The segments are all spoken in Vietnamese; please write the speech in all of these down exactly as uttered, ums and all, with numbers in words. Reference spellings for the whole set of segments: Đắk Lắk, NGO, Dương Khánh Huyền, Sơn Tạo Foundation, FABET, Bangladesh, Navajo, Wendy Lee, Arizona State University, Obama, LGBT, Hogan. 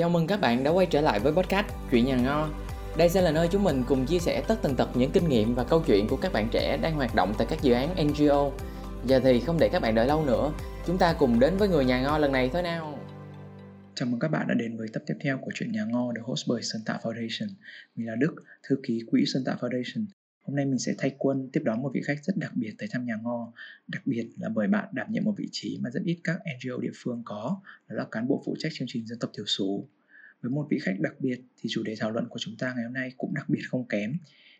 Chào mừng các bạn đã quay trở lại với podcast Chuyện Nhà Ngo. Đây sẽ là nơi chúng mình cùng chia sẻ tất tần tật những kinh nghiệm và câu chuyện của các bạn trẻ đang hoạt động tại các dự án en giê ô. Giờ thì không để các bạn đợi lâu nữa, chúng ta cùng đến với người nhà Ngo lần này thôi nào. Chào mừng các bạn đã đến với tập tiếp theo của Chuyện Nhà Ngo được host bởi Sơn Tạo Foundation. Mình là Đức, thư ký quỹ Sơn Tạo Foundation. Hôm nay mình sẽ thay quân tiếp đón một vị khách rất đặc biệt tới thăm nhà Ngo. Đặc biệt là bởi bạn đảm nhiệm một vị trí mà rất ít các en giê ô địa phương có, đó là cán bộ phụ trách chương trình dân tộc thiểu số. Với một vị khách đặc biệt thì chủ đề thảo luận của chúng ta ngày hôm nay cũng đặc biệt không kém.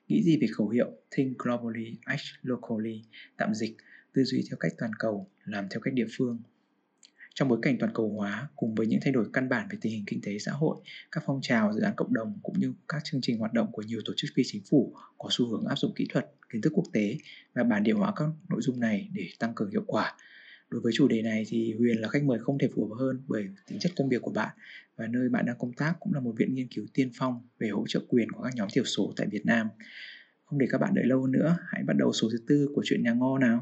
Nghĩ gì về khẩu hiệu Think Globally, Act Locally, tạm dịch, tư duy theo cách toàn cầu, làm theo cách địa phương. Trong bối cảnh toàn cầu hóa, cùng với những thay đổi căn bản về tình hình kinh tế xã hội, các phong trào, dự án cộng đồng cũng như các chương trình hoạt động của nhiều tổ chức phi chính phủ có xu hướng áp dụng kỹ thuật, kiến thức quốc tế và bản địa hóa các nội dung này để tăng cường hiệu quả. Đối với chủ đề này thì Huyền là khách mời không thể phù hợp hơn bởi tính chất công việc của bạn và nơi bạn đang công tác cũng là một viện nghiên cứu tiên phong về hỗ trợ quyền của các nhóm thiểu số tại Việt Nam. Không để các bạn đợi lâu nữa, hãy bắt đầu số thứ tư của Chuyện Nhà Ngo nào.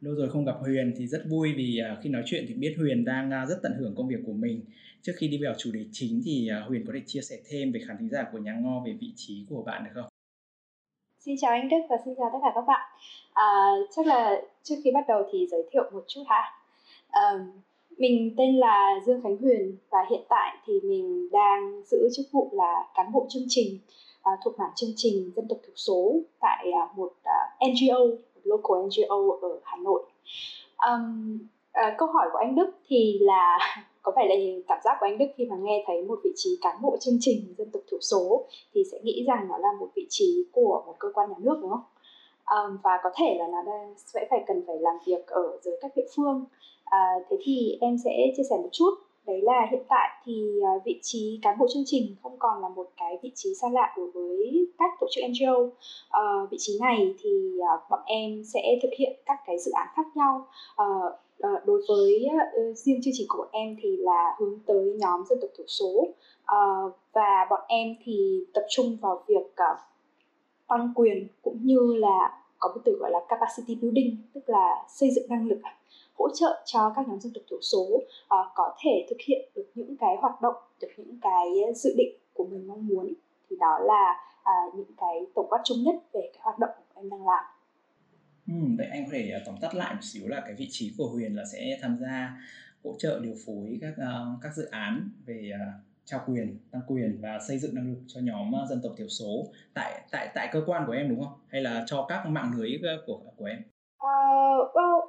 Lâu rồi không gặp Huyền thì rất vui vì khi nói chuyện thì biết Huyền đang rất tận hưởng công việc của mình. Trước khi đi vào chủ đề chính thì Huyền có thể chia sẻ thêm về khán thính giả của Nhà Ngo về vị trí của bạn được không? Xin chào anh Đức và xin chào tất cả các bạn. À, chắc là trước khi bắt đầu thì giới thiệu một chút ha. À, mình tên là Dương Khánh Huyền và hiện tại thì mình đang giữ chức vụ là cán bộ chương trình à, thuộc mảng chương trình dân tộc thiểu số tại à, một à, en giê ô, local en giê ô ở Hà Nội. Um, uh, câu hỏi của anh Đức thì là có phải là cảm giác của anh Đức khi mà nghe thấy một vị trí cán bộ chương trình dân tộc thiểu số thì sẽ nghĩ rằng nó là một vị trí của một cơ quan nhà nước đúng không? Um, và có thể là nó đang, sẽ phải cần phải làm việc ở dưới các địa phương. Uh, thế thì em sẽ chia sẻ một chút. Đấy là hiện tại thì vị trí cán bộ chương trình không còn là một cái vị trí xa lạ đối với các tổ chức en giê ô. À, vị trí này thì bọn em sẽ thực hiện các cái dự án khác nhau. À, đối với riêng chương trình của bọn em thì là hướng tới nhóm dân tộc thiểu số. À, và bọn em thì tập trung vào việc tăng quyền cũng như là có một từ gọi là capacity building, tức là xây dựng năng lực, hỗ trợ cho các nhóm dân tộc thiểu số uh, có thể thực hiện được những cái hoạt động, được những cái dự định của mình mong muốn. Thì đó là uh, những cái tổng quát chung nhất về cái hoạt động của em đang làm. Ừ, vậy anh có thể tóm tắt lại một xíu là cái vị trí của Huyền là sẽ tham gia hỗ trợ điều phối các uh, các dự án về uh, trao quyền, tăng quyền và xây dựng năng lực cho nhóm dân tộc thiểu số tại tại tại cơ quan của em đúng không? Hay là cho các mạng lưới của của em? Uh, well, uh,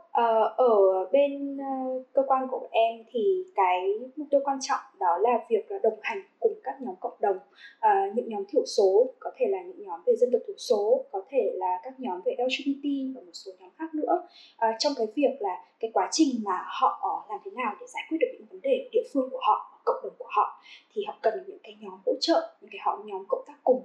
ở bên uh, cơ quan của em thì cái mục tiêu quan trọng đó là việc uh, đồng hành cùng các nhóm cộng đồng, uh, những nhóm thiểu số, có thể là những nhóm về dân tộc thiểu số, có thể là các nhóm về lờ giê bê tê và một số nhóm khác nữa, uh, trong cái việc là cái quá trình mà họ làm thế nào để giải quyết được những vấn đề địa phương của họ, cộng đồng của họ, thì họ cần những cái nhóm hỗ trợ, những cái họ nhóm cộng tác cùng.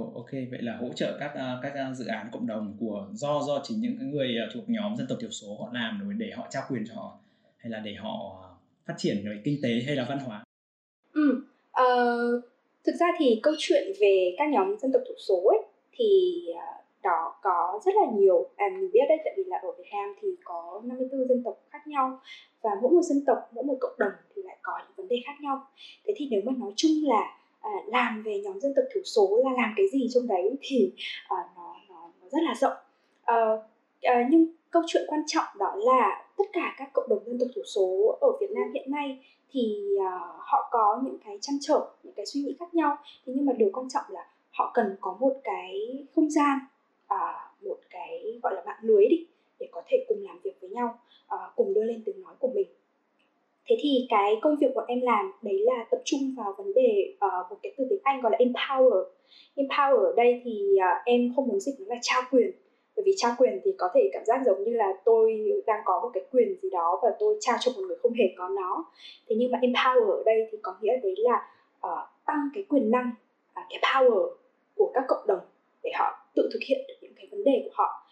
Oh, ok, vậy là hỗ trợ các các dự án cộng đồng của do do chính những cái người thuộc nhóm dân tộc thiểu số họ làm rồi để họ trao quyền cho họ hay là để họ phát triển về kinh tế hay là văn hóa. Ừ, uh, thực ra thì câu chuyện về các nhóm dân tộc thiểu số ấy thì đó có rất là nhiều, à, mình biết đấy tại vì là ở Việt Nam thì có năm mươi tư dân tộc khác nhau và mỗi một dân tộc, mỗi một cộng đồng thì lại có những vấn đề khác nhau. Thế thì nếu mà nói chung là À, làm về nhóm dân tộc thiểu số là làm cái gì trong đấy thì à, nó, nó, nó rất là rộng. À, à, nhưng câu chuyện quan trọng đó là tất cả các cộng đồng dân tộc thiểu số ở Việt Nam hiện nay thì à, họ có những cái trăn trở, những cái suy nghĩ khác nhau. Thế nhưng mà điều quan trọng là họ cần có một cái không gian, à, một cái gọi là mạng lưới đi để có thể cùng làm việc với nhau, à, cùng đưa lên tiếng nói của mình. Thế thì cái công việc bọn em làm đấy là tập trung vào vấn đề uh, một cái từ tiếng Anh gọi là empower. Empower ở đây thì uh, em không muốn dịch nó là trao quyền. Bởi vì trao quyền thì có thể cảm giác giống như là tôi đang có một cái quyền gì đó và tôi trao cho một người không hề có nó. Thế nhưng mà empower ở đây thì có nghĩa đấy là uh, tăng cái quyền năng, uh, cái power của các cộng đồng để họ tự thực hiện được những cái vấn đề của họ.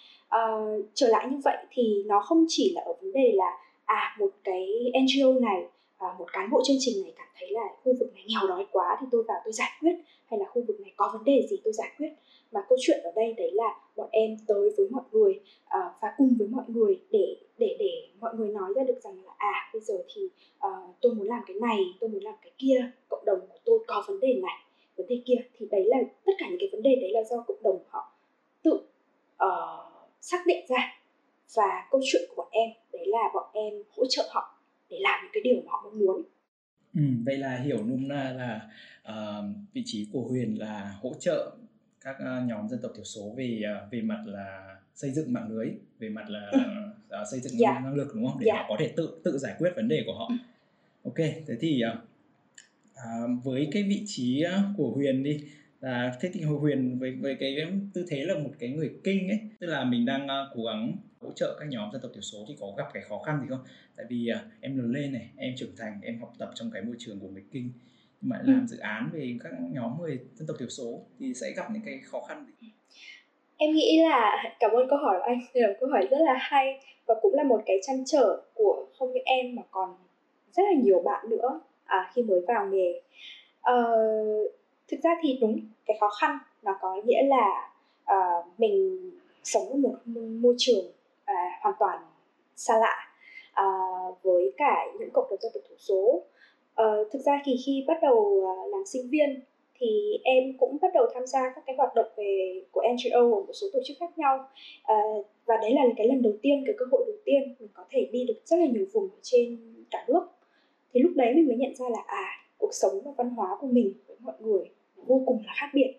Uh, trở lại như vậy thì nó không chỉ là ở vấn đề là à một cái en giê ô này à, một cán bộ chương trình này cảm thấy là khu vực này nghèo đói quá thì tôi vào tôi giải quyết, hay là khu vực này có vấn đề gì tôi giải quyết. Mà câu chuyện ở đây đấy là bọn em tới với mọi người à, và cùng với mọi người để để để mọi người nói ra được rằng là à bây giờ thì à, tôi muốn làm cái này, tôi muốn làm cái kia, cộng đồng của tôi có vấn đề này, vấn đề kia. Thì đấy là tất cả những cái vấn đề đấy là do cộng đồng họ tự uh, xác định ra. Và câu chuyện của bọn em đấy là bọn em hỗ trợ họ để làm những cái điều mà họ mong muốn. Ừ, vậy là hiểu nôm na là uh, vị trí của Huyền là hỗ trợ các uh, nhóm dân tộc thiểu số về uh, về mặt là xây dựng mạng lưới, về mặt là ừ. uh, xây dựng yeah. năng lực, đúng không? Để yeah. họ có thể tự tự giải quyết vấn đề của họ. Ừ. Ok, thế thì uh, uh, với cái vị trí uh, của Huyền đi. À, thế thì Huyền với, với cái tư thế là một cái người kinh ấy, tức là mình đang uh, cố gắng hỗ trợ các nhóm dân tộc thiểu số thì có gặp cái khó khăn gì không? Tại vì uh, em lớn lên này, em trưởng thành, em học tập trong cái môi trường của người kinh, nhưng mà làm ừ. dự án về các nhóm người dân tộc thiểu số thì sẽ gặp những cái khó khăn gì? Em nghĩ là, cảm ơn câu hỏi của anh, đây là một câu hỏi rất là hay và cũng là một cái trăn trở của không những em mà còn rất là nhiều bạn nữa à, khi mới vào nghề. Uh, Thực ra thì đúng, cái khó khăn nó có nghĩa là uh, mình sống ở một môi trường uh, hoàn toàn xa lạ uh, với cả những cộng đồng dân tộc thiểu số. Uh, thực ra thì khi bắt đầu uh, làm sinh viên thì em cũng bắt đầu tham gia các cái hoạt động về của en giê ô và một số tổ chức khác nhau. Uh, và đấy là cái lần đầu tiên, cái cơ hội đầu tiên mình có thể đi được rất là nhiều vùng trên cả nước. Thì lúc đấy mình mới nhận ra là à, cuộc sống và văn hóa của mình với mọi người vô cùng là khác biệt.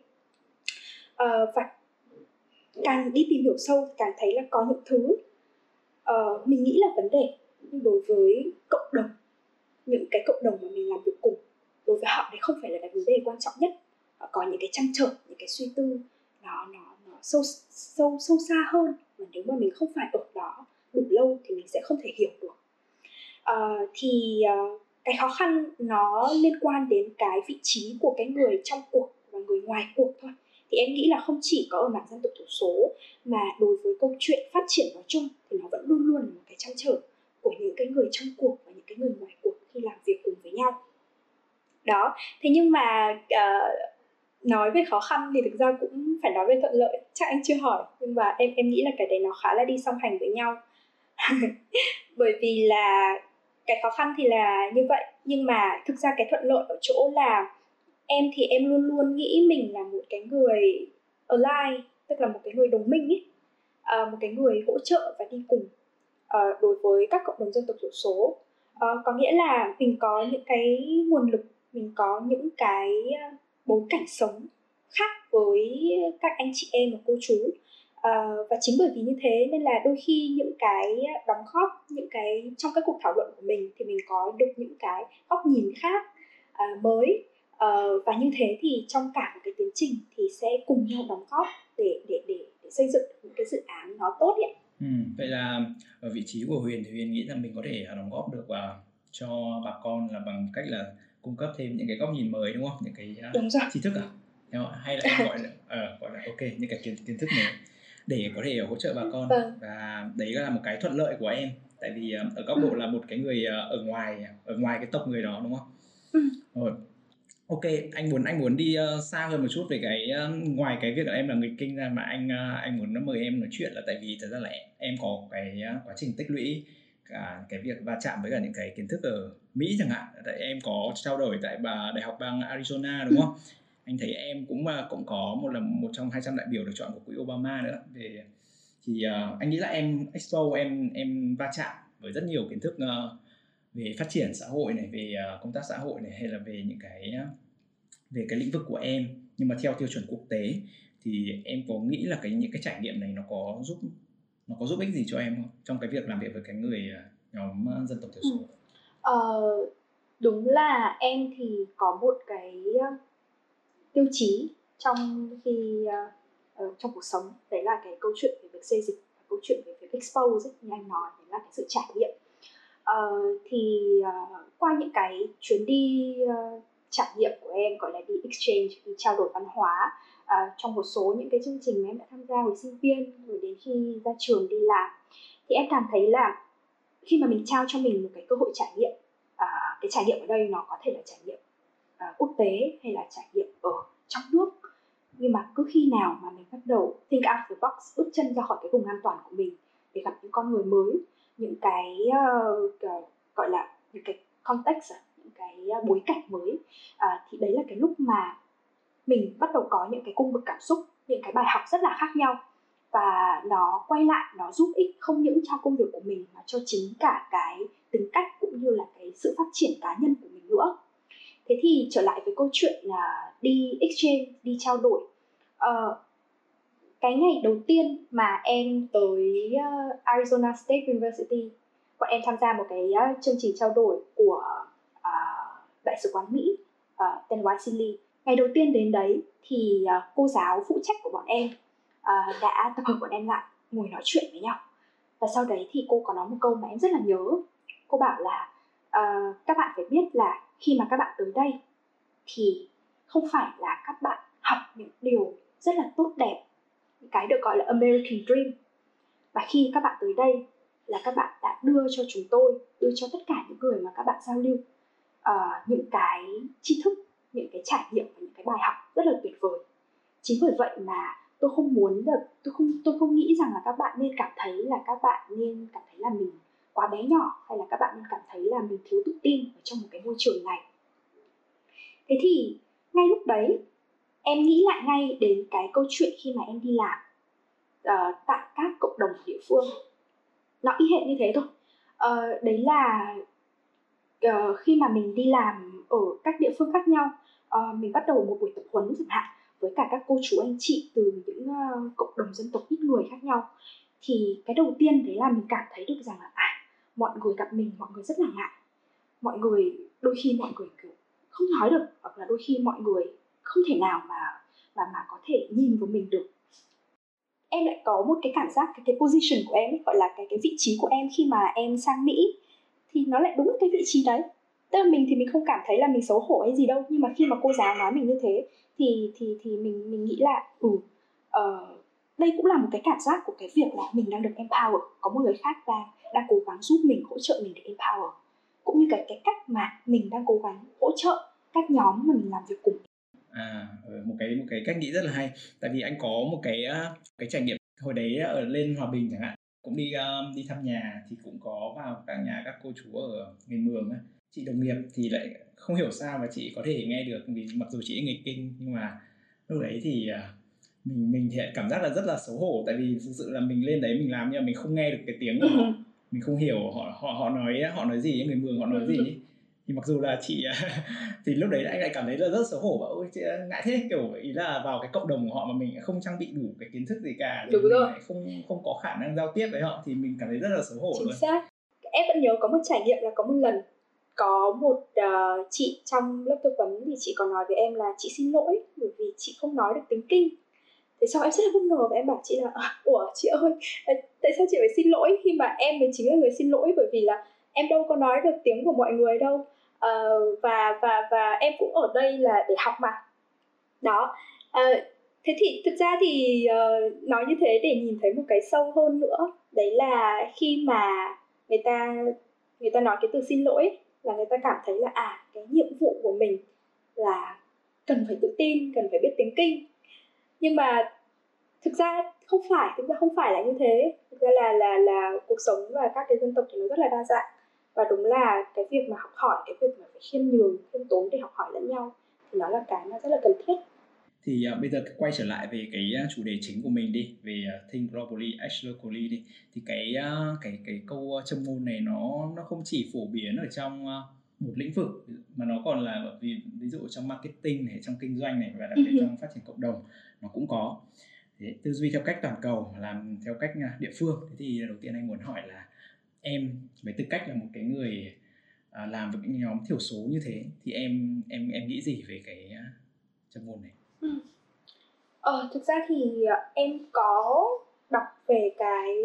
À, và càng đi tìm hiểu sâu càng thấy là có những thứ à, mình nghĩ là vấn đề, nhưng đối với cộng đồng, những cái cộng đồng mà mình làm việc cùng, đối với họ đấy không phải là cái vấn đề quan trọng nhất. À, có những cái trăn trở, những cái suy tư nó nó nó sâu sâu sâu xa hơn mà nếu mà mình không phải ở đó đủ lâu thì mình sẽ không thể hiểu được. À, thì à, cái khó khăn nó liên quan đến cái vị trí của cái người trong cuộc và người ngoài cuộc thôi. Thì em nghĩ là không chỉ có ở mảng dân tộc thiểu số mà đối với câu chuyện phát triển nói chung thì nó vẫn luôn luôn là một cái trăn trở của những cái người trong cuộc và những cái người ngoài cuộc khi làm việc cùng với nhau. Đó, thế nhưng mà uh, nói về khó khăn thì thực ra cũng phải nói về thuận lợi. Chắc anh chưa hỏi, nhưng mà em em nghĩ là cái đấy nó khá là đi song hành với nhau. Bởi vì là cái khó khăn thì là như vậy, nhưng mà thực ra cái thuận lợi ở chỗ là em thì em luôn luôn nghĩ mình là một cái người ally, tức là một cái người đồng minh ấy, à, một cái người hỗ trợ và đi cùng à, đối với các cộng đồng dân tộc thiểu số. À, có nghĩa là mình có những cái nguồn lực, mình có những cái bối cảnh sống khác với các anh chị em và cô chú. À, và chính bởi vì như thế nên là đôi khi những cái đóng góp, những cái trong các cuộc thảo luận của mình thì mình có được những cái góc nhìn khác à, mới à, và như thế thì trong cả một cái tiến trình thì sẽ cùng nhau đóng góp để để để, để xây dựng những cái dự án nó tốt ấy. Ừ, vậy là ở vị trí của Huyền thì Huyền nghĩ là mình có thể đóng góp được vào cho bà con là bằng cách là cung cấp thêm những cái góc nhìn mới, đúng không? Những cái tri thức à? Hay là em gọi là à, gọi là ok những cái kiến kiến thức mới, để có thể hỗ trợ bà con. Vâng. Và đấy là một cái thuận lợi của em, tại vì ở góc độ là một cái người ở ngoài ở ngoài cái tộc người đó, đúng không? Ừ. Rồi. Ok, anh muốn anh muốn đi xa hơn một chút về cái ngoài cái việc là em là người kinh ra, mà anh anh muốn mời em nói chuyện là tại vì thật ra là em có cái quá trình tích lũy cả cái việc va chạm với cả những cái kiến thức ở Mỹ chẳng hạn, tại em có trao đổi tại bà đại học bang Arizona, đúng không? Ừ. Anh thấy em cũng cũng có một là một trong hai trăm đại biểu được chọn của quỹ Obama nữa. Về thì uh, anh nghĩ là em expo em em va chạm với rất nhiều kiến thức uh, về phát triển xã hội này, về uh, công tác xã hội này, hay là về những cái về cái lĩnh vực của em, nhưng mà theo tiêu chuẩn quốc tế. Thì em có nghĩ là cái những cái trải nghiệm này nó có giúp nó có giúp ích gì cho em không trong cái việc làm việc với cái người uh, nhóm dân tộc thiểu số? Ừ. Ờ, đúng là em thì có một cái tiêu chí trong khi uh, trong cuộc sống, đấy là cái câu chuyện về việc xây dịch, câu chuyện về việc expose ấy, như anh nói, đấy là cái sự trải nghiệm. Uh, thì uh, qua những cái chuyến đi uh, trải nghiệm của em, gọi là đi exchange, đi trao đổi văn hóa, uh, trong một số những cái chương trình mà em đã tham gia hồi sinh viên, rồi đến khi ra trường đi làm, thì em cảm thấy là khi mà mình trao cho mình một cái cơ hội trải nghiệm, uh, cái trải nghiệm ở đây nó có thể là trải nghiệm uh, quốc tế hay là trải nghiệm ở trong nước. Nhưng mà cứ khi nào mà mình bắt đầu think out the box, bước chân ra khỏi cái vùng an toàn của mình để gặp những con người mới, những cái uh, gọi là những cái context, những cái bối cảnh mới, uh, thì đấy là cái lúc mà mình bắt đầu có những cái cung bậc cảm xúc, những cái bài học rất là khác nhau. Và nó quay lại, nó giúp ích không những cho công việc của mình mà cho chính cả cái tính cách cũng như là cái sự phát triển cá nhân của mình nữa. Thế thì trở lại với câu chuyện là đi exchange, đi trao đổi. uh, Cái ngày đầu tiên mà em tới uh, Arizona State University, bọn em tham gia một cái uh, chương trình trao đổi của uh, Đại sứ quán Mỹ, uh, tên Wendy Lee. Ngày đầu tiên đến đấy thì uh, cô giáo phụ trách của bọn em uh, đã tập hợp bọn em lại, ngồi nói chuyện với nhau. Và sau đấy thì cô có nói một câu mà em rất là nhớ. Cô bảo là uh, các bạn phải biết là khi mà các bạn tới đây thì không phải là các bạn học những điều rất là tốt đẹp, cái được gọi là American Dream, và khi các bạn tới đây là các bạn đã đưa cho chúng tôi, đưa cho tất cả những người mà các bạn giao lưu uh, những cái tri thức, những cái trải nghiệm và những cái bài học rất là tuyệt vời. Chính bởi vậy mà tôi không muốn được, tôi không, tôi không nghĩ rằng là các bạn nên cảm thấy là các bạn nên cảm thấy là mình quá bé nhỏ, hay là các bạn nên cảm thấy là mình thiếu tự tin ở trong một cái môi trường này. Thế thì ngay lúc đấy em nghĩ lại ngay đến cái câu chuyện khi mà em đi làm uh, tại các cộng đồng địa phương. Nó y hệt như thế thôi. Uh, đấy là uh, khi mà mình đi làm ở các địa phương khác nhau, uh, mình bắt đầu một buổi tập huấn chẳng hạn với cả các cô chú anh chị từ những uh, cộng đồng dân tộc ít người khác nhau. Thì cái đầu tiên đấy là mình cảm thấy được rằng là à, mọi người gặp mình, mọi người rất là ngại. Mọi người, đôi khi mọi người kiểu không nói được, hoặc là đôi khi mọi người không thể nào mà, mà, mà có thể nhìn vào mình được. Em lại có một cái cảm giác, cái, cái position của em ấy, gọi là cái, cái vị trí của em khi mà em sang Mỹ, thì nó lại đúng cái vị trí đấy. Tức là mình thì mình không cảm thấy là mình xấu hổ hay gì đâu, nhưng mà khi mà cô giáo nói mình như thế thì, thì, thì mình, mình nghĩ là ừ, uh, đây cũng là một cái cảm giác của cái việc là mình đang được empower. Có một người khác đang, đang cố gắng giúp mình, hỗ trợ mình để empower. Cũng như cái, cái cách mà mình đang cố gắng hỗ trợ các nhóm mà mình làm việc cùng. À, một cái một cái cách nghĩ rất là hay. Tại vì anh có một cái cái trải nghiệm hồi đấy ở lên Hòa Bình chẳng hạn, cũng đi um, đi thăm nhà thì cũng có vào các nhà các cô chú ở miền Mường ấy. Chị đồng nghiệp thì lại không hiểu sao mà chị có thể nghe được, vì mặc dù chị nghịch Kinh nhưng mà lúc đấy thì uh, mình mình thì cảm giác là rất là xấu hổ, tại vì thực sự là mình lên đấy mình làm nhưng mà mình không nghe được cái tiếng của họ, mình không hiểu họ họ họ nói họ nói gì, người Mường họ nói gì. Thì mặc dù là chị thì lúc đấy anh lại cảm thấy là rất xấu hổ, và ôi chị ngại thế, kiểu ý là vào cái cộng đồng của họ mà mình không trang bị đủ cái kiến thức gì cả, thì mình lại không không có khả năng giao tiếp với họ, thì mình cảm thấy rất là xấu hổ. Chính xác. Em vẫn nhớ có một trải nghiệm là có một lần có một uh, chị trong lớp tư vấn thì chị có nói với em là chị xin lỗi bởi vì chị không nói được tiếng Kinh. Thế sau em rất là bất ngờ và em bảo chị là ủa chị ơi, tại sao chị phải xin lỗi khi mà em mình chính là người xin lỗi, bởi vì là em đâu có nói được tiếng của mọi người đâu. Uh, và và và em cũng ở đây là để học mà đó. Uh, thế thì thực ra thì uh, nói như thế để nhìn thấy một cái sâu hơn nữa, đấy là khi mà người ta người ta nói cái từ xin lỗi là người ta cảm thấy là à, cái nhiệm vụ của mình là cần phải tự tin, cần phải biết tiếng Kinh. Nhưng mà thực ra không phải, thực ra không phải là như thế. Thực ra là là là cuộc sống và các cái dân tộc thì nó rất là đa dạng. Và đúng là cái việc mà học hỏi, cái việc mà phải khiêm nhường, khiêm tốn để học hỏi lẫn nhau thì nó là cái nó rất là cần thiết. Thì uh, bây giờ quay trở lại về cái chủ đề chính của mình đi, về uh, Think Globally, Act Locally đi. Thì cái uh, cái cái câu châm ngôn này nó nó không chỉ phổ biến ở trong uh, một lĩnh vực mà nó còn là bởi vì ví dụ trong marketing này, trong kinh doanh này, và đặc biệt trong phát triển cộng đồng nó cũng có. Thế, tư duy theo cách toàn cầu, làm theo cách uh, địa phương. Thế thì đầu tiên anh muốn hỏi là em với tư cách là một cái người làm với những nhóm thiểu số như thế thì em em em nghĩ gì về cái châm ngôn này? Ừ. Ờ, thực ra thì em có đọc về cái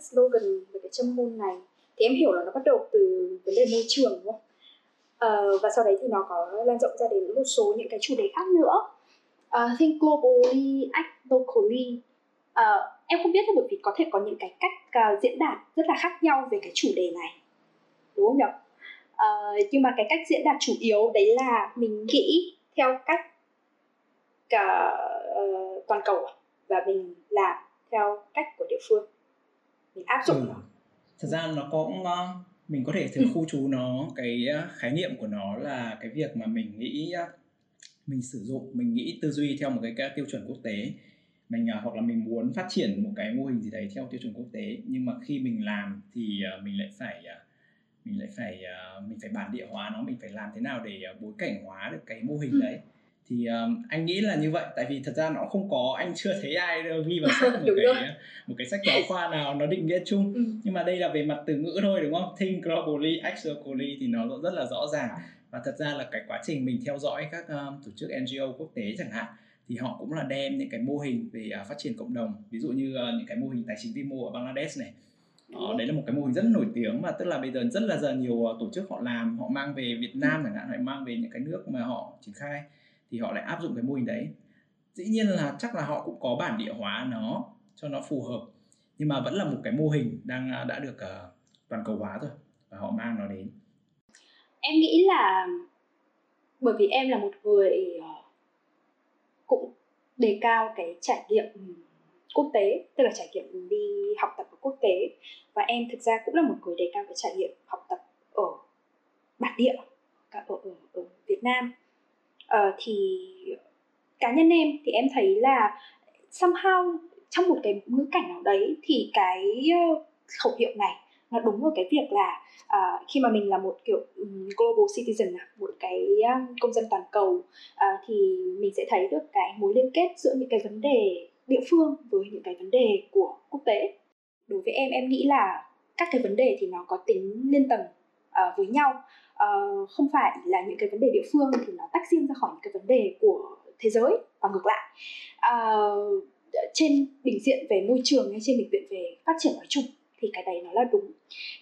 slogan, về cái châm ngôn này thì em hiểu là nó bắt đầu từ vấn đề môi trường, đúng không? Ờ, và sau đấy thì nó có lan rộng ra đến một số những cái chủ đề khác nữa. Uh, think globally, act locally. Uh, em không biết là bởi vì có thể có những cái cách uh, diễn đạt rất là khác nhau về cái chủ đề này, đúng không nhỉ? Uh, nhưng mà cái cách diễn đạt chủ yếu đấy là mình nghĩ theo cách cả, uh, toàn cầu và mình làm theo cách của địa phương, mình áp dụng. Ừ. Thật ra nó cũng mình có thể thử khu trú nó, cái khái niệm của nó là cái việc mà mình nghĩ, mình sử dụng, mình nghĩ tư duy theo một cái, cái tiêu chuẩn quốc tế, mình hoặc là mình muốn phát triển một cái mô hình gì đấy theo tiêu chuẩn quốc tế, nhưng mà khi mình làm thì mình lại phải mình lại phải mình phải bản địa hóa nó, mình phải làm thế nào để bối cảnh hóa được cái mô hình đấy. Thì um, anh nghĩ là như vậy, tại vì thật ra nó không có, anh chưa thấy ai ghi vào sách một cái rồi. một cái sách giáo khoa nào nó định nghĩa chung. Ừ. Nhưng mà đây là về mặt từ ngữ thôi, đúng không? Think globally, act locally thì nó rất là rõ ràng. Và thật ra là cái quá trình mình theo dõi các um, tổ chức en giê ô quốc tế chẳng hạn, thì họ cũng là đem những cái mô hình về uh, phát triển cộng đồng, ví dụ như uh, những cái mô hình tài chính vi mô ở Bangladesh này. Ờ, đấy là một cái mô hình rất nổi tiếng, mà tức là bây giờ rất là giờ nhiều uh, tổ chức họ làm, họ mang về Việt Nam chẳng hạn, họ mang về những cái nước mà họ triển khai, thì họ lại áp dụng cái mô hình đấy. Dĩ nhiên là chắc là họ cũng có bản địa hóa nó cho nó phù hợp, nhưng mà vẫn là một cái mô hình đang đã được uh, toàn cầu hóa rồi, và họ mang nó đến. Em nghĩ là bởi vì em là một người cũng đề cao cái trải nghiệm quốc tế, tức là trải nghiệm đi học tập ở quốc tế, và em thực ra cũng là một người đề cao cái trải nghiệm học tập ở bản địa ở, ở, ở Việt Nam. Uh, thì cá nhân em thì em thấy là somehow trong một cái ngữ cảnh nào đấy thì cái uh, khẩu hiệu này nó đúng ở cái việc là uh, khi mà mình là một kiểu um, global citizen, một cái um, công dân toàn cầu, uh, thì mình sẽ thấy được cái mối liên kết giữa những cái vấn đề địa phương với những cái vấn đề của quốc tế. Đối với em, em nghĩ là các cái vấn đề thì nó có tính liên tầng uh, với nhau. Uh, không phải là những cái vấn đề địa phương thì nó tách riêng ra khỏi những cái vấn đề của thế giới và ngược lại. Uh, trên bình diện về môi trường hay trên bình diện về phát triển nói chung thì cái đấy nó là đúng.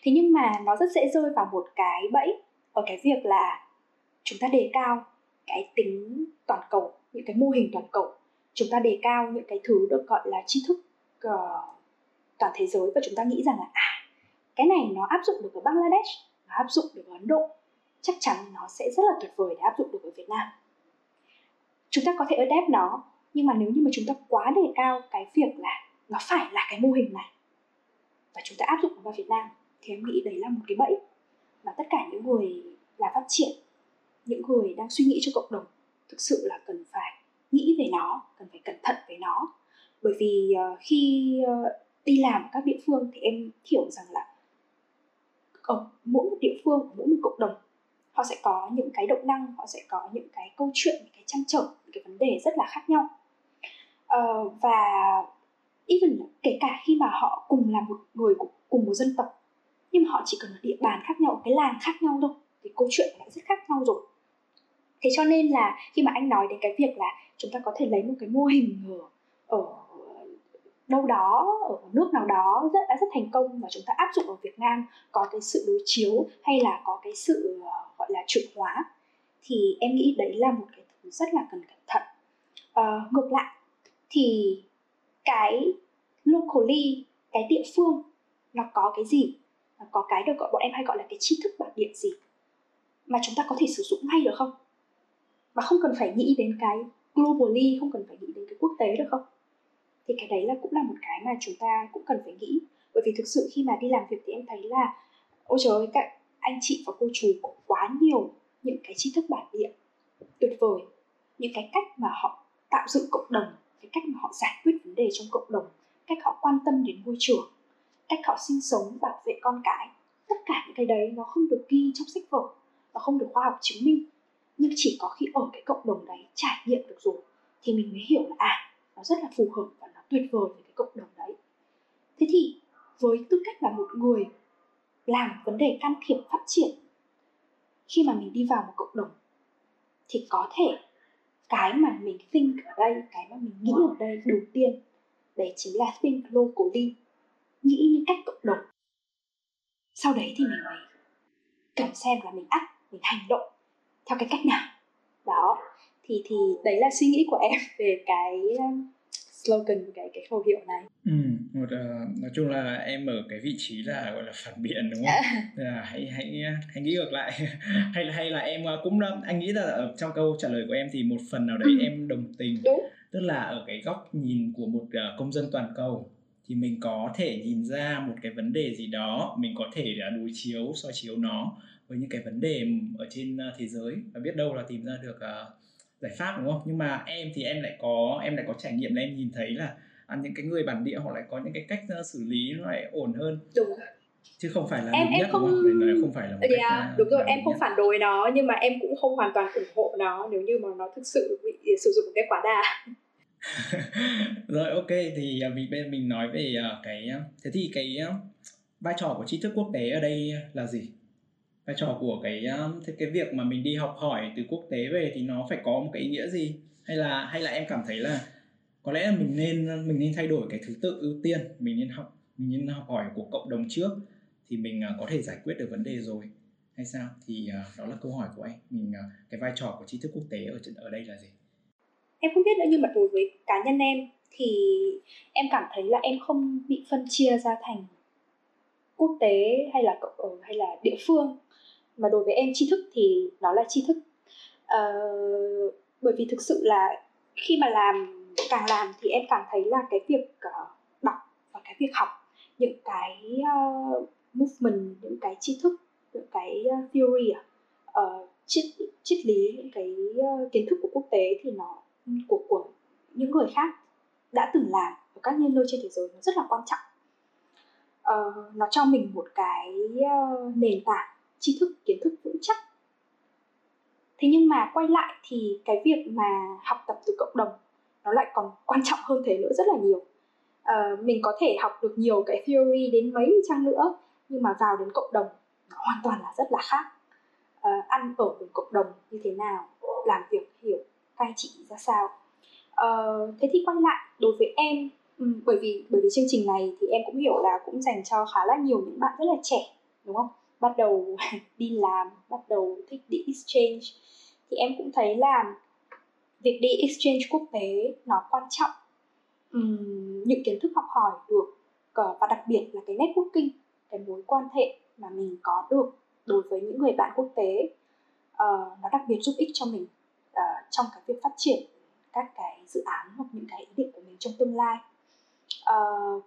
Thế nhưng mà nó rất dễ rơi vào một cái bẫy ở cái việc là chúng ta đề cao cái tính toàn cầu, những cái mô hình toàn cầu. Chúng ta đề cao những cái thứ được gọi là tri thức uh, toàn thế giới, và chúng ta nghĩ rằng là à, cái này nó áp dụng được ở Bangladesh, nó áp dụng được ở Ấn Độ, chắc chắn nó sẽ rất là tuyệt vời để áp dụng được ở Việt Nam. Chúng ta có thể adapt nó, nhưng mà nếu như mà chúng ta quá đề cao cái việc là nó phải là cái mô hình này và chúng ta áp dụng nó vào Việt Nam, thì em nghĩ đấy là một cái bẫy mà tất cả những người làm phát triển, những người đang suy nghĩ cho cộng đồng thực sự là cần phải nghĩ về nó, cần phải cẩn thận về nó. Bởi vì khi đi làm ở các địa phương thì em hiểu rằng là ở mỗi một địa phương, mỗi một cộng đồng, họ sẽ có những cái động năng, họ sẽ có những cái câu chuyện, những cái trăn trở, những cái vấn đề rất là khác nhau. Uh, và even kể cả khi mà họ cùng là một người cùng một dân tộc, nhưng mà họ chỉ cần ở địa bàn khác nhau, cái làng khác nhau thôi, thì câu chuyện lại rất khác nhau rồi. Thế cho nên là khi mà anh nói đến cái việc là chúng ta có thể lấy một cái mô hình ở, ở đâu đó, ở nước nào đó rất, đã rất thành công mà chúng ta áp dụng ở Việt Nam, có cái sự đối chiếu hay là có cái sự uh, gọi là chuyển hóa, thì em nghĩ đấy là một cái thứ rất là cần cẩn thận. Uh, ngược lại thì cái locally, cái địa phương nó có cái gì, nó có cái được gọi, bọn em hay gọi là cái tri thức bản địa gì mà chúng ta có thể sử dụng ngay được không, mà không cần phải nghĩ đến cái globally, không cần phải nghĩ đến cái quốc tế được không? Thì cái đấy là cũng là một cái mà chúng ta cũng cần phải nghĩ. Bởi vì thực sự khi mà đi làm việc thì em thấy là ôi trời ơi, các anh chị và cô chú có quá nhiều những cái tri thức bản địa tuyệt vời, những cái cách mà họ tạo dựng cộng đồng, cái cách mà họ giải quyết vấn đề trong cộng đồng, cách họ quan tâm đến môi trường, cách họ sinh sống, bảo vệ con cái. Tất cả những cái đấy nó không được ghi trong sách vở, nó không được khoa học chứng minh, nhưng chỉ có khi ở cái cộng đồng đấy trải nghiệm được rồi thì mình mới hiểu là à, nó rất là phù hợp và nó tuyệt vời với cái cộng đồng đấy. Thế thì với tư cách là một người làm vấn đề can thiệp phát triển, khi mà mình đi vào một cộng đồng thì có thể cái mà mình think ở đây, cái mà mình nghĩ ở đây đầu tiên, đấy chính là think locally, nghĩ như cách cộng đồng. Sau đấy thì mình mới cần xem là mình act, mình hành động theo cái cách nào. Đó, thì thì đấy là suy nghĩ của em về cái slogan, cái cái khẩu hiệu này. Ừ, một, uh, nói chung là em ở cái vị trí là gọi là phản biện, đúng không? Là hãy hãy hãy nghĩ ngược lại. hay là hay là em cũng anh nghĩ là ở trong câu trả lời của em thì một phần nào đấy ừ. em đồng tình. Đúng. Tức là ở cái góc nhìn của một công dân toàn cầu thì mình có thể nhìn ra một cái vấn đề gì đó, mình có thể đối chiếu, soi chiếu nó với những cái vấn đề ở trên thế giới và biết đâu là tìm ra được uh, giải pháp, đúng không? Nhưng mà em thì em lại có em lại có trải nghiệm là em nhìn thấy là những cái người bản địa họ lại có những cái cách xử lý nó lại ổn hơn. Đúng. Chứ không phải là em, em nhất, không... đúng không? Không phải là một yeah, cách là, đúng rồi, em không nhất. Phản đối nó nhưng mà em cũng không hoàn toàn ủng hộ nó nếu như mà nó thực sự bị sử dụng cái quá đà. Rồi, ok, thì mình bên mình nói về cái thế thì cái vai trò của tri thức quốc tế ở đây là gì? Vai trò của cái cái việc mà mình đi học hỏi từ quốc tế về thì nó phải có một cái ý nghĩa gì? Hay là hay là em cảm thấy là có lẽ là mình nên mình nên thay đổi cái thứ tự ưu tiên, mình nên học mình nên học hỏi của cộng đồng trước thì mình có thể giải quyết được vấn đề rồi hay sao? Thì đó là câu hỏi của anh. Mình cái vai trò của tri thức quốc tế ở ở đây là gì? Em không biết nữa, nhưng mà đối với cá nhân em thì em cảm thấy là em không bị phân chia ra thành quốc tế hay là cộng hay là địa phương, mà đối với em tri thức thì nó là tri thức. Uh, bởi vì thực sự là khi mà làm càng làm thì em càng thấy là cái việc uh, đọc và cái việc học những cái uh, movement, những cái tri thức, những cái uh, theory, uh, triết triết lý, những cái uh, kiến thức của quốc tế thì nó Của, của những người khác đã từng làm ở các nhân nơi trên thế giới nó rất là quan trọng. Uh, nó cho mình một cái uh, nền tảng tri thức, kiến thức vững chắc. Thế nhưng mà quay lại thì cái việc mà học tập từ cộng đồng nó lại còn quan trọng hơn thế nữa rất là nhiều. Uh, mình có thể học được nhiều cái theory đến mấy trang nữa nhưng mà vào đến cộng đồng nó hoàn toàn là rất là khác. Uh, ăn ở cùng cộng đồng như thế nào, làm việc hiểu vai chị ra sao. Uh, thế thì quay lại đối với em, um, bởi vì bởi vì chương trình này thì em cũng hiểu là cũng dành cho khá là nhiều những bạn rất là trẻ, đúng không? Bắt đầu đi làm, bắt đầu thích đi exchange, thì em cũng thấy là việc đi exchange quốc tế nó quan trọng. Um, những kiến thức học hỏi được và đặc biệt là cái networking, cái mối quan hệ mà mình có được đối với những người bạn quốc tế, uh, nó đặc biệt giúp ích cho mình trong cái việc phát triển các cái dự án hoặc những cái ý định của mình trong tương lai. Uh,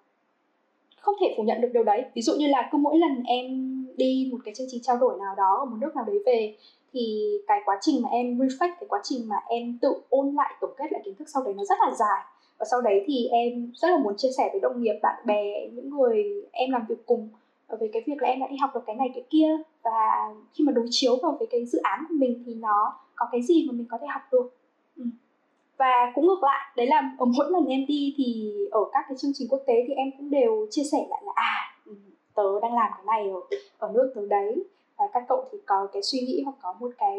không thể phủ nhận được điều đấy. Ví dụ như là cứ mỗi lần em đi một cái chương trình trao đổi nào đó ở một nước nào đấy về thì cái quá trình mà em reflect, cái quá trình mà em tự ôn lại, tổng kết lại kiến thức sau đấy nó rất là dài. Và sau đấy thì em rất là muốn chia sẻ với đồng nghiệp, bạn bè, những người em làm việc cùng về cái việc là em đã đi học được cái này cái kia, và khi mà đối chiếu vào với cái dự án của mình thì nó có cái gì mà mình có thể học được. Ừ. Và cũng ngược lại, đấy là ở mỗi lần em đi thì ở các cái chương trình quốc tế thì em cũng đều chia sẻ lại là à, tớ đang làm cái này ở, ở nước tớ đấy, và các cậu thì có cái suy nghĩ hoặc có một cái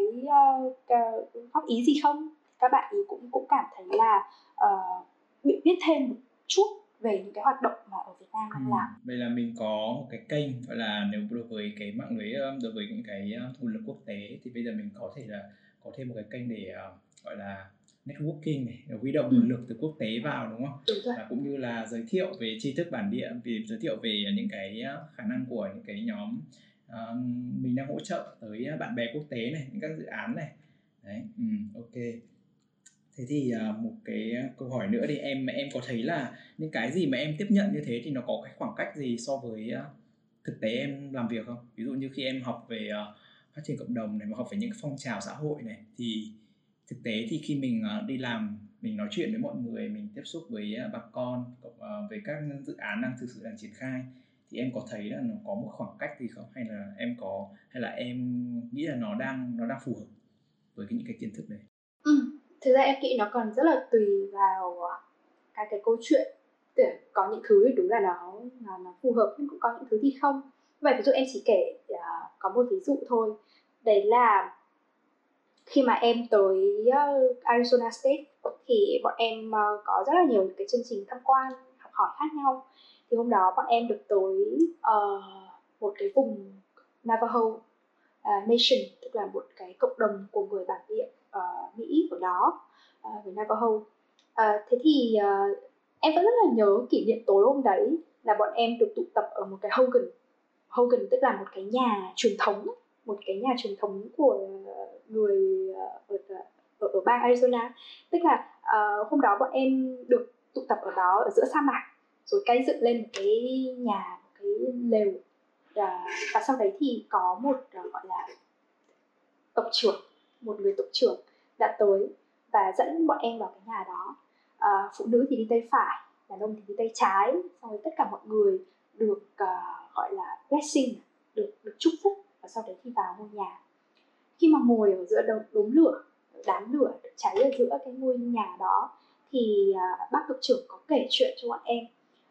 góp uh, ý gì không? Các bạn ý cũng cũng cảm thấy là uh, bị biết thêm một chút về những cái hoạt động mà ở Việt Nam đang làm. Ừ. Vậy là mình có một cái kênh gọi là nếu đối với cái mạng lưới, đối với những cái nguồn lực quốc tế thì bây giờ mình có thể là có thêm một cái kênh để uh, gọi là networking này, huy động nguồn lực từ quốc tế vào, đúng không? Đúng rồi. Và cũng như là giới thiệu về tri thức bản địa, vì giới thiệu về những cái khả năng của những cái nhóm uh, mình đang hỗ trợ tới bạn bè quốc tế này, những các dự án này. Đấy, ừ, ok. Thế thì uh, một cái câu hỏi nữa thì em em có thấy là những cái gì mà em tiếp nhận như thế thì nó có cái khoảng cách gì so với uh, thực tế em làm việc không? Ví dụ như khi em học về uh, phát triển cộng đồng này, mà học về những phong trào xã hội này, thì thực tế thì khi mình uh, đi làm, mình nói chuyện với mọi người, mình tiếp xúc với uh, bà con uh, về các dự án đang thực sự đang triển khai, thì em có thấy là nó có một khoảng cách gì không? Hay là em có hay là em nghĩ là nó đang nó đang phù hợp với cái, những cái kiến thức đấy? Ừ. Thực ra em nghĩ nó còn rất là tùy vào các cái câu chuyện. Có những thứ đúng là nó, nó, nó phù hợp, nhưng cũng có những thứ thì không. Vậy ví dụ em chỉ kể uh, có một ví dụ thôi. Đấy là khi mà em tới uh, Arizona State thì bọn em uh, có rất là nhiều cái chương trình tham quan, học hỏi khác nhau. Thì hôm đó bọn em được tới uh, một cái vùng Navajo uh, Nation, tức là một cái cộng đồng của người bản địa Uh, Mỹ của đó, uh, về Navajo. Uh, thế thì uh, Em vẫn rất là nhớ kỷ niệm tối hôm đấy là bọn em được tụ tập ở một cái Hogan. Hogan tức là một cái nhà truyền thống, một cái nhà truyền thống của người ở, ở, ở bang Arizona. Tức là uh, hôm đó bọn em được tụ tập ở đó, ở giữa sa mạc, rồi cây dựng lên một cái nhà, một cái lều. Và sau đấy thì có một gọi là tộc trưởng, một người tộc trưởng đã tới và dẫn bọn em vào cái nhà đó. À, phụ nữ thì đi tay phải, đàn ông thì đi tay trái. Xong rồi tất cả mọi người được uh, gọi là blessing, được, được chúc phúc. Và sau đấy thì vào ngôi nhà. Khi mà ngồi ở giữa đống, đống lửa, đám lửa được cháy ở giữa cái ngôi nhà đó, thì uh, bác tộc trưởng có kể chuyện cho bọn em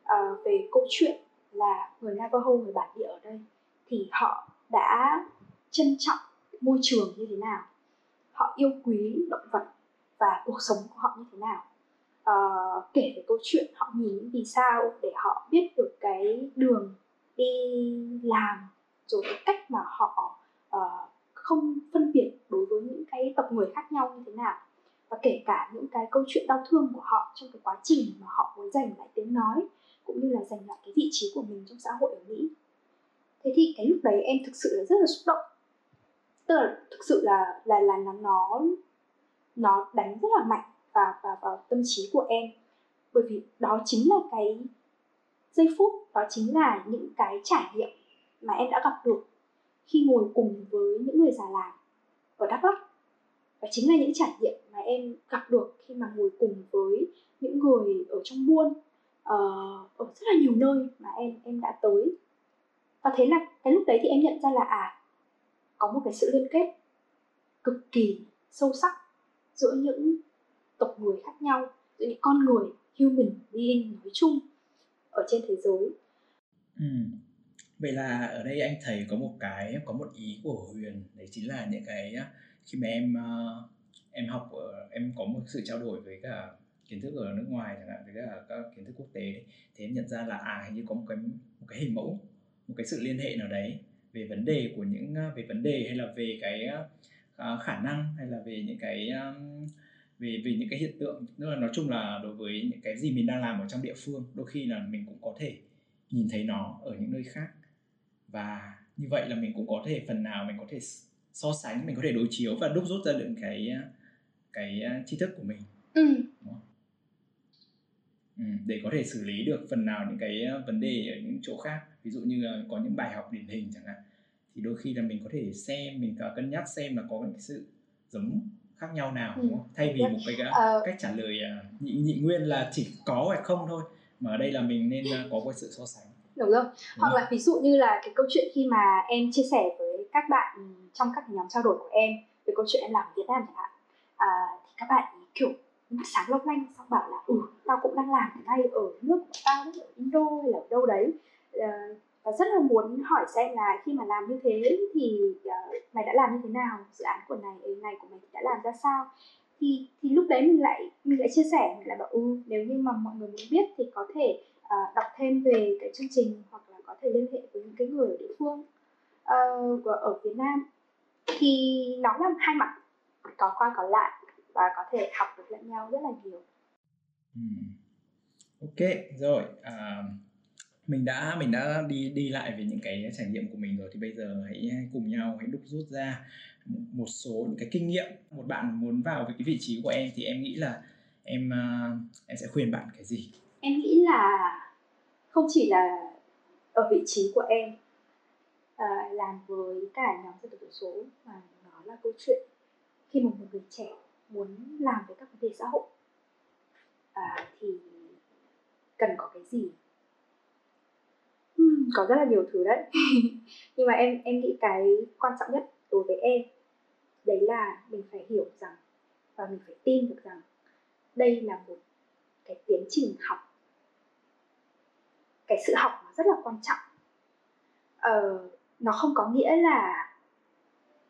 uh, về câu chuyện là người Navajo, người bản địa ở đây, thì họ đã trân trọng môi trường như thế nào, họ yêu quý động vật và cuộc sống của họ như thế nào. Uh, kể về câu chuyện họ nhìn vì sao để họ biết được cái đường đi làm, rồi cái cách mà họ uh, không phân biệt đối với những cái tộc người khác nhau như thế nào, và kể cả những cái câu chuyện đau thương của họ trong cái quá trình mà họ muốn giành lại tiếng nói cũng như là giành lại cái vị trí của mình trong xã hội ở Mỹ. Thế thì cái lúc đấy em thực sự là rất là xúc động, tức là thực sự là là là nó nó đánh rất là mạnh Và, và, và tâm trí của em. Bởi vì đó chính là cái giây phút, đó chính là những cái trải nghiệm mà em đã gặp được khi ngồi cùng với những người già làng ở Đắk Lắk. Và chính là những trải nghiệm mà em gặp được khi mà ngồi cùng với những người ở trong buôn, ở rất là nhiều nơi mà em, em đã tới. Và thế là cái lúc đấy thì em nhận ra là à, có một cái sự liên kết cực kỳ sâu sắc giữa những tộc người khác nhau, giữa những con người, human being nói chung ở trên thế giới. Ừ. Vậy là ở đây anh thấy có một cái, có một ý của Huyền, đấy chính là những cái khi mà em em học ở, em có một sự trao đổi với cả kiến thức ở nước ngoài chẳng hạn, với cả các kiến thức quốc tế đấy, thì em nhận ra là à, hình như có một cái một cái hình mẫu, một cái sự liên hệ nào đấy về vấn đề của những về vấn đề hay là về cái khả năng hay là về những cái Về, về những cái hiện tượng, tức là nói chung là đối với những cái gì mình đang làm ở trong địa phương, đôi khi là mình cũng có thể nhìn thấy nó ở những nơi khác. Và như vậy là mình cũng có thể phần nào mình có thể so sánh, mình có thể đối chiếu và đúc rút ra được cái cái tri thức của mình. Ừ. Ừ, để có thể xử lý được phần nào những cái vấn đề ở những chỗ khác. Ví dụ như là có những bài học điển hình chẳng hạn, thì đôi khi là mình có thể xem, mình cân nhắc xem là có những cái sự giống khác nhau nào, ừ, đúng không? Thay vì một cái uh, cách trả lời uh, nhị, nhị nguyên là chỉ có hay không thôi, mà ở đây là mình nên uh, có cái sự so sánh. Đúng rồi. Đúng Hoặc không? Là ví dụ như là cái câu chuyện khi mà em chia sẻ với các bạn trong các nhóm trao đổi của em về câu chuyện em làm ở Việt Nam chẳng hạn, à, thì các bạn kiểu mắt sáng long lanh, xong bảo là ừ, tao cũng đang làm cái này ở nước của tao, ở Indo hay là ở đâu đấy, à, và rất là muốn hỏi xem là khi mà làm như thế thì uh, mày đã làm như thế nào, dự án của này này của mày đã làm ra sao. Thì thì lúc đấy mình lại mình lại chia sẻ, mình lại bảo ừ, nếu như mà mọi người muốn biết thì có thể uh, đọc thêm về cái chương trình, hoặc là có thể liên hệ với những cái người ở địa phương uh, ở Việt Nam. Thì nó là hai mặt, có qua có lại, và có thể học được lẫn nhau rất là nhiều. Hmm. Ok rồi. Uh... mình đã mình đã đi đi lại về những cái trải nghiệm của mình rồi, thì bây giờ hãy cùng nhau hãy đúc rút ra một số những cái kinh nghiệm. Một bạn muốn vào với cái vị trí của em thì em nghĩ là em em sẽ khuyên bạn cái gì? Em nghĩ là không chỉ là ở vị trí của em làm với cả nhóm dân tộc thiểu số, mà nó là câu chuyện khi mà một người trẻ muốn làm với các vấn đề xã hội thì cần có cái gì. Có rất là nhiều thứ đấy. Nhưng mà em em nghĩ cái quan trọng nhất đối với em, đấy là mình phải hiểu rằng, và mình phải tin được rằng đây là một cái tiến trình học. Cái sự học nó rất là quan trọng. ờ, Nó không có nghĩa là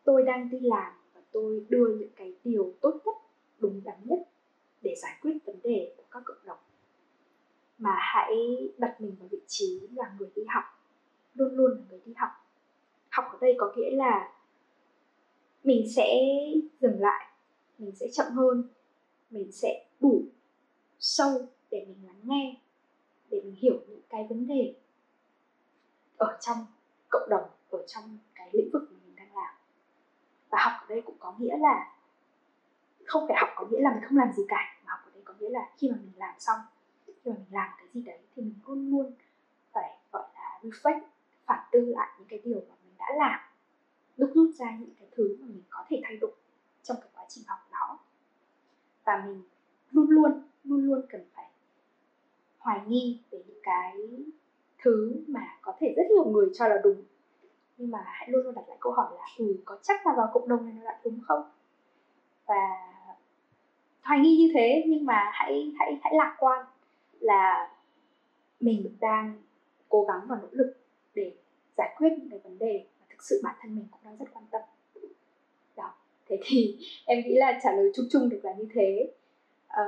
tôi đang đi làm và tôi đưa những cái điều tốt nhất, đúng đắn nhất để giải quyết vấn đề của các cộng đồng, mà hãy đặt mình vào vị trí là người đi học, luôn luôn là người đi học. Học ở đây có nghĩa là mình sẽ dừng lại, mình sẽ chậm hơn, mình sẽ đủ sâu để mình lắng nghe, để mình hiểu những cái vấn đề ở trong cộng đồng, ở trong cái lĩnh vực mà mình đang làm. Và học ở đây cũng có nghĩa là không phải học có nghĩa là mình không làm gì cả, mà học ở đây có nghĩa là khi mà mình làm xong, khi mà mình làm cái gì đấy thì mình luôn luôn phải gọi là reflect, phản tư lại những cái điều mà mình đã làm, đúc rút ra những cái thứ mà mình có thể thay đổi trong cái quá trình học đó. Và mình luôn luôn, luôn luôn cần phải hoài nghi về những cái thứ mà có thể rất nhiều người cho là đúng, nhưng mà hãy luôn luôn đặt lại câu hỏi là ừ, có chắc là vào cộng đồng này nó đã đúng không? Và hoài nghi như thế, nhưng mà hãy hãy hãy lạc quan là mình đang cố gắng và nỗ lực để giải quyết những cái vấn đề mà thực sự bản thân mình cũng đang rất quan tâm. Đó, thế thì em nghĩ là trả lời chung chung được là như thế. À,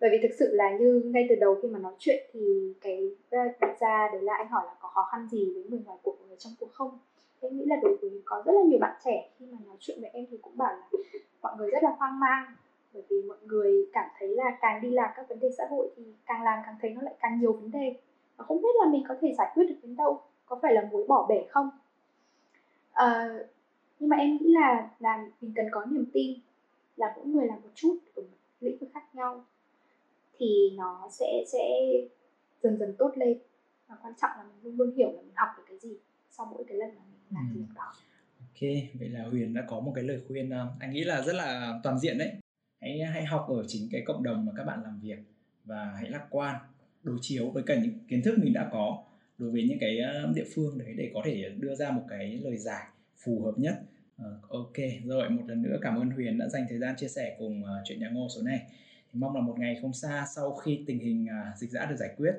bởi vì thực sự là như ngay từ đầu khi mà nói chuyện thì cái đặt ra đấy là anh hỏi là có khó khăn gì với người ngoài cuộc, người trong cuộc không? Thế em nghĩ là đối với có rất là nhiều bạn trẻ khi mà nói chuyện với em thì cũng bảo là mọi người rất là hoang mang, bởi vì mọi người cảm thấy là càng đi làm các vấn đề xã hội thì càng làm càng thấy nó lại càng nhiều vấn đề, và không biết là mình có thể giải quyết được đến đâu, có phải là muối bỏ bể không. À, nhưng mà em nghĩ là là mình cần có niềm tin là mỗi người làm một chút ở một lĩnh vực khác nhau thì nó sẽ sẽ dần dần tốt lên. Và quan trọng là mình luôn luôn hiểu là mình học được cái gì sau mỗi cái lần mà mình làm việc đó. Ok, vậy là Huyền đã có một cái lời khuyên anh nghĩ là rất là toàn diện đấy. Hãy hãy học ở chính cái cộng đồng mà các bạn làm việc, và hãy lạc quan, đối chiếu với cả những kiến thức mình đã có đối với những cái địa phương đấy để có thể đưa ra một cái lời giải phù hợp nhất. Ok, rồi một lần nữa cảm ơn Huyền đã dành thời gian chia sẻ cùng Chuyện Nhà Ngô số này. Mong là một ngày không xa sau khi tình hình dịch dã được giải quyết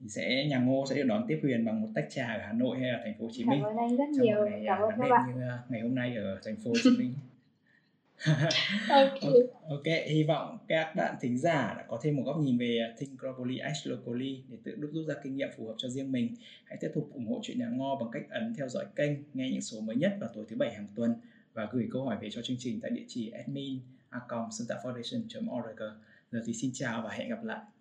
thì sẽ Nhà Ngô sẽ được đón tiếp Huyền bằng một tách trà ở Hà Nội hay là Thành phố Hồ Chí Minh. Cảm ơn anh rất trong nhiều. Ngày cảm ơn các bạn. Như ngày hôm nay ở Thành phố Hồ Chí Minh. Okay. Ok, hy vọng các bạn thính giả đã có thêm một góc nhìn về Think Globally, Act Locally để tự đúc rút ra kinh nghiệm phù hợp cho riêng mình. Hãy tiếp tục ủng hộ Chuyện Nhà Ngô bằng cách ấn theo dõi kênh, nghe những số mới nhất vào tối thứ bảy hàng tuần và gửi câu hỏi về cho chương trình tại địa chỉ admin a còng sơn tạo foundation chấm org. Giờ thì xin chào và hẹn gặp lại.